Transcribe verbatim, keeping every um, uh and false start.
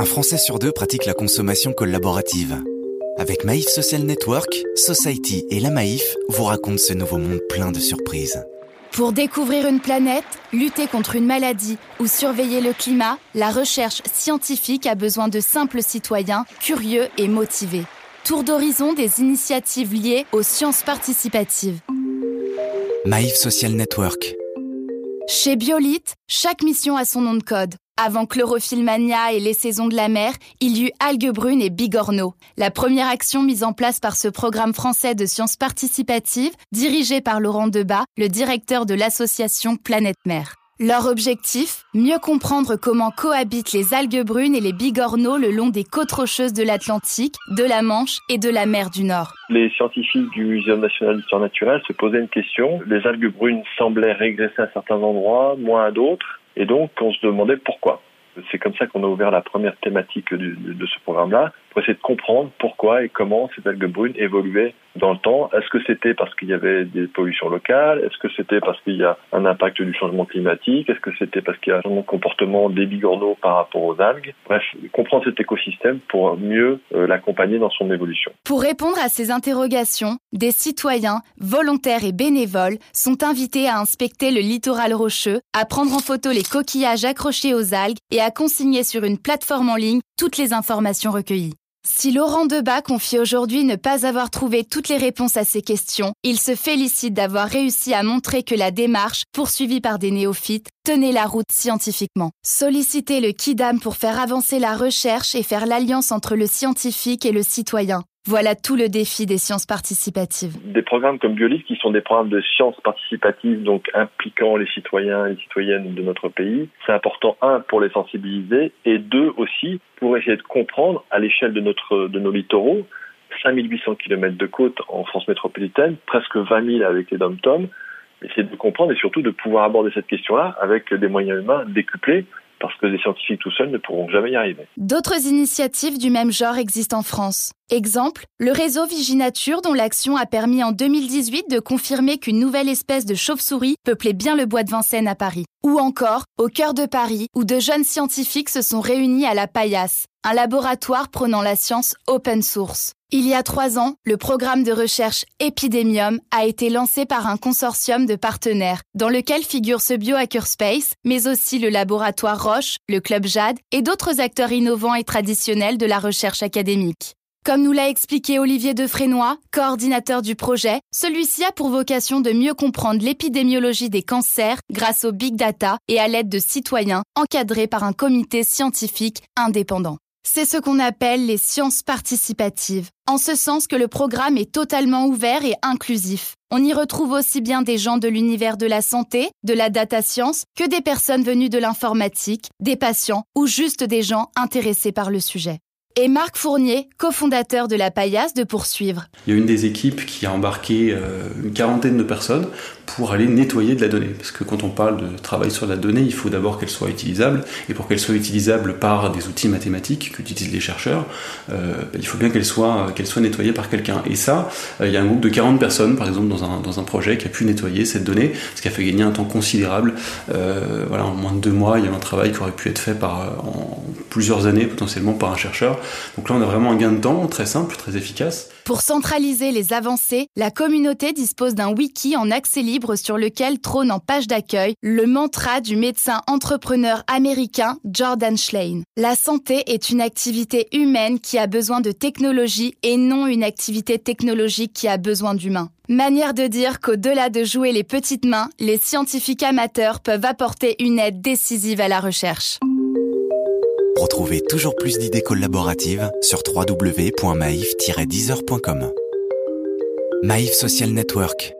un Français sur deux pratique la consommation collaborative. Avec Maif Social Network, Society et la Maif vous racontent ce nouveau monde plein de surprises. Pour découvrir une planète, lutter contre une maladie ou surveiller le climat, la recherche scientifique a besoin de simples citoyens curieux et motivés. Tour d'horizon des initiatives liées aux sciences participatives. Maif Social Network. Chez BioLit, chaque mission a son nom de code. Avant Chlorophylmania et les saisons de la mer, il y eut Algues Brunes et Bigorneaux. La première action mise en place par ce programme français de sciences participatives, dirigé par Laurent Debat, le directeur de l'association Planète-Mer. Leur objectif, mieux comprendre comment cohabitent les algues brunes et les bigorneaux le long des côtes rocheuses de l'Atlantique, de la Manche et de la mer du Nord. Les scientifiques du Muséum national d'histoire naturelle se posaient une question. Les algues brunes semblaient régresser à certains endroits, moins à d'autres. Et donc, on se demandait pourquoi. C'est comme ça qu'on a ouvert la première thématique de, de, de ce programme-là, pour essayer de comprendre pourquoi et comment ces algues brunes évoluaient dans le temps. Est-ce que c'était parce qu'il y avait des pollutions locales? Est-ce que c'était parce qu'il y a un impact du changement climatique? Est-ce que c'était parce qu'il y a un changement de comportement des bigorneaux par rapport aux algues? Bref, comprendre cet écosystème pour mieux euh, l'accompagner dans son évolution. Pour répondre à ces interrogations, des citoyens, volontaires et bénévoles sont invités à inspecter le littoral rocheux, à prendre en photo les coquillages accrochés aux algues et à consigner sur une plateforme en ligne toutes les informations recueillies. Si Laurent Debat confie aujourd'hui ne pas avoir trouvé toutes les réponses à ces questions, il se félicite d'avoir réussi à montrer que la démarche, poursuivie par des néophytes, tenait la route scientifiquement. Solliciter le Kidam pour faire avancer la recherche et faire l'alliance entre le scientifique et le citoyen. Voilà tout le défi des sciences participatives. Des programmes comme BioLit, qui sont des programmes de sciences participatives, donc impliquant les citoyens et les citoyennes de notre pays, c'est important, un, pour les sensibiliser, et deux, aussi, pour essayer de comprendre, à l'échelle de, notre, de nos littoraux, cinq mille huit cents kilomètres de côte en France métropolitaine, presque vingt mille avec les dom-toms, essayer de comprendre et surtout de pouvoir aborder cette question-là avec des moyens humains décuplés, parce que les scientifiques tout seuls ne pourront jamais y arriver. D'autres initiatives du même genre existent en France. Exemple, le réseau Vigie Nature, dont l'action a permis en deux mille dix-huit de confirmer qu'une nouvelle espèce de chauve-souris peuplait bien le bois de Vincennes à Paris. Ou encore, au cœur de Paris, où de jeunes scientifiques se sont réunis à La Paillasse, un laboratoire prônant la science open source. Il y a trois ans, le programme de recherche Epidemium a été lancé par un consortium de partenaires, dans lequel figurent ce bio-hackerspace, mais aussi le laboratoire Roche, le club Jade et d'autres acteurs innovants et traditionnels de la recherche académique. Comme nous l'a expliqué Olivier Defrénois, coordinateur du projet, celui-ci a pour vocation de mieux comprendre l'épidémiologie des cancers grâce aux big data et à l'aide de citoyens encadrés par un comité scientifique indépendant. C'est ce qu'on appelle les sciences participatives, en ce sens que le programme est totalement ouvert et inclusif. On y retrouve aussi bien des gens de l'univers de la santé, de la data science, que des personnes venues de l'informatique, des patients ou juste des gens intéressés par le sujet. Et Marc Fournier, cofondateur de La Paillasse, de poursuivre. Il y a une des équipes qui a embarqué une quarantaine de personnes pour aller nettoyer de la donnée. Parce que quand on parle de travail sur la donnée, il faut d'abord qu'elle soit utilisable. Et pour qu'elle soit utilisable par des outils mathématiques qu'utilisent les chercheurs, euh, il faut bien qu'elle soit, qu'elle soit nettoyée par quelqu'un. Et ça, il y a un groupe de quarante personnes, par exemple, dans un, dans un projet qui a pu nettoyer cette donnée, ce qui a fait gagner un temps considérable. Euh, voilà, en moins de deux mois, il y a un travail qui aurait pu être fait par, en plusieurs années, potentiellement par un chercheur. Donc là, on a vraiment un gain de temps très simple, très efficace. Pour centraliser les avancées, la communauté dispose d'un wiki en accès libre sur lequel trône en page d'accueil le mantra du médecin entrepreneur américain Jordan Schlein. La santé est une activité humaine qui a besoin de technologie et non une activité technologique qui a besoin d'humains. Manière de dire qu'au-delà de jouer les petites mains, les scientifiques amateurs peuvent apporter une aide décisive à la recherche. Retrouvez toujours plus d'idées collaboratives sur w w w point maif tiret deezer point com. Maif Social Network.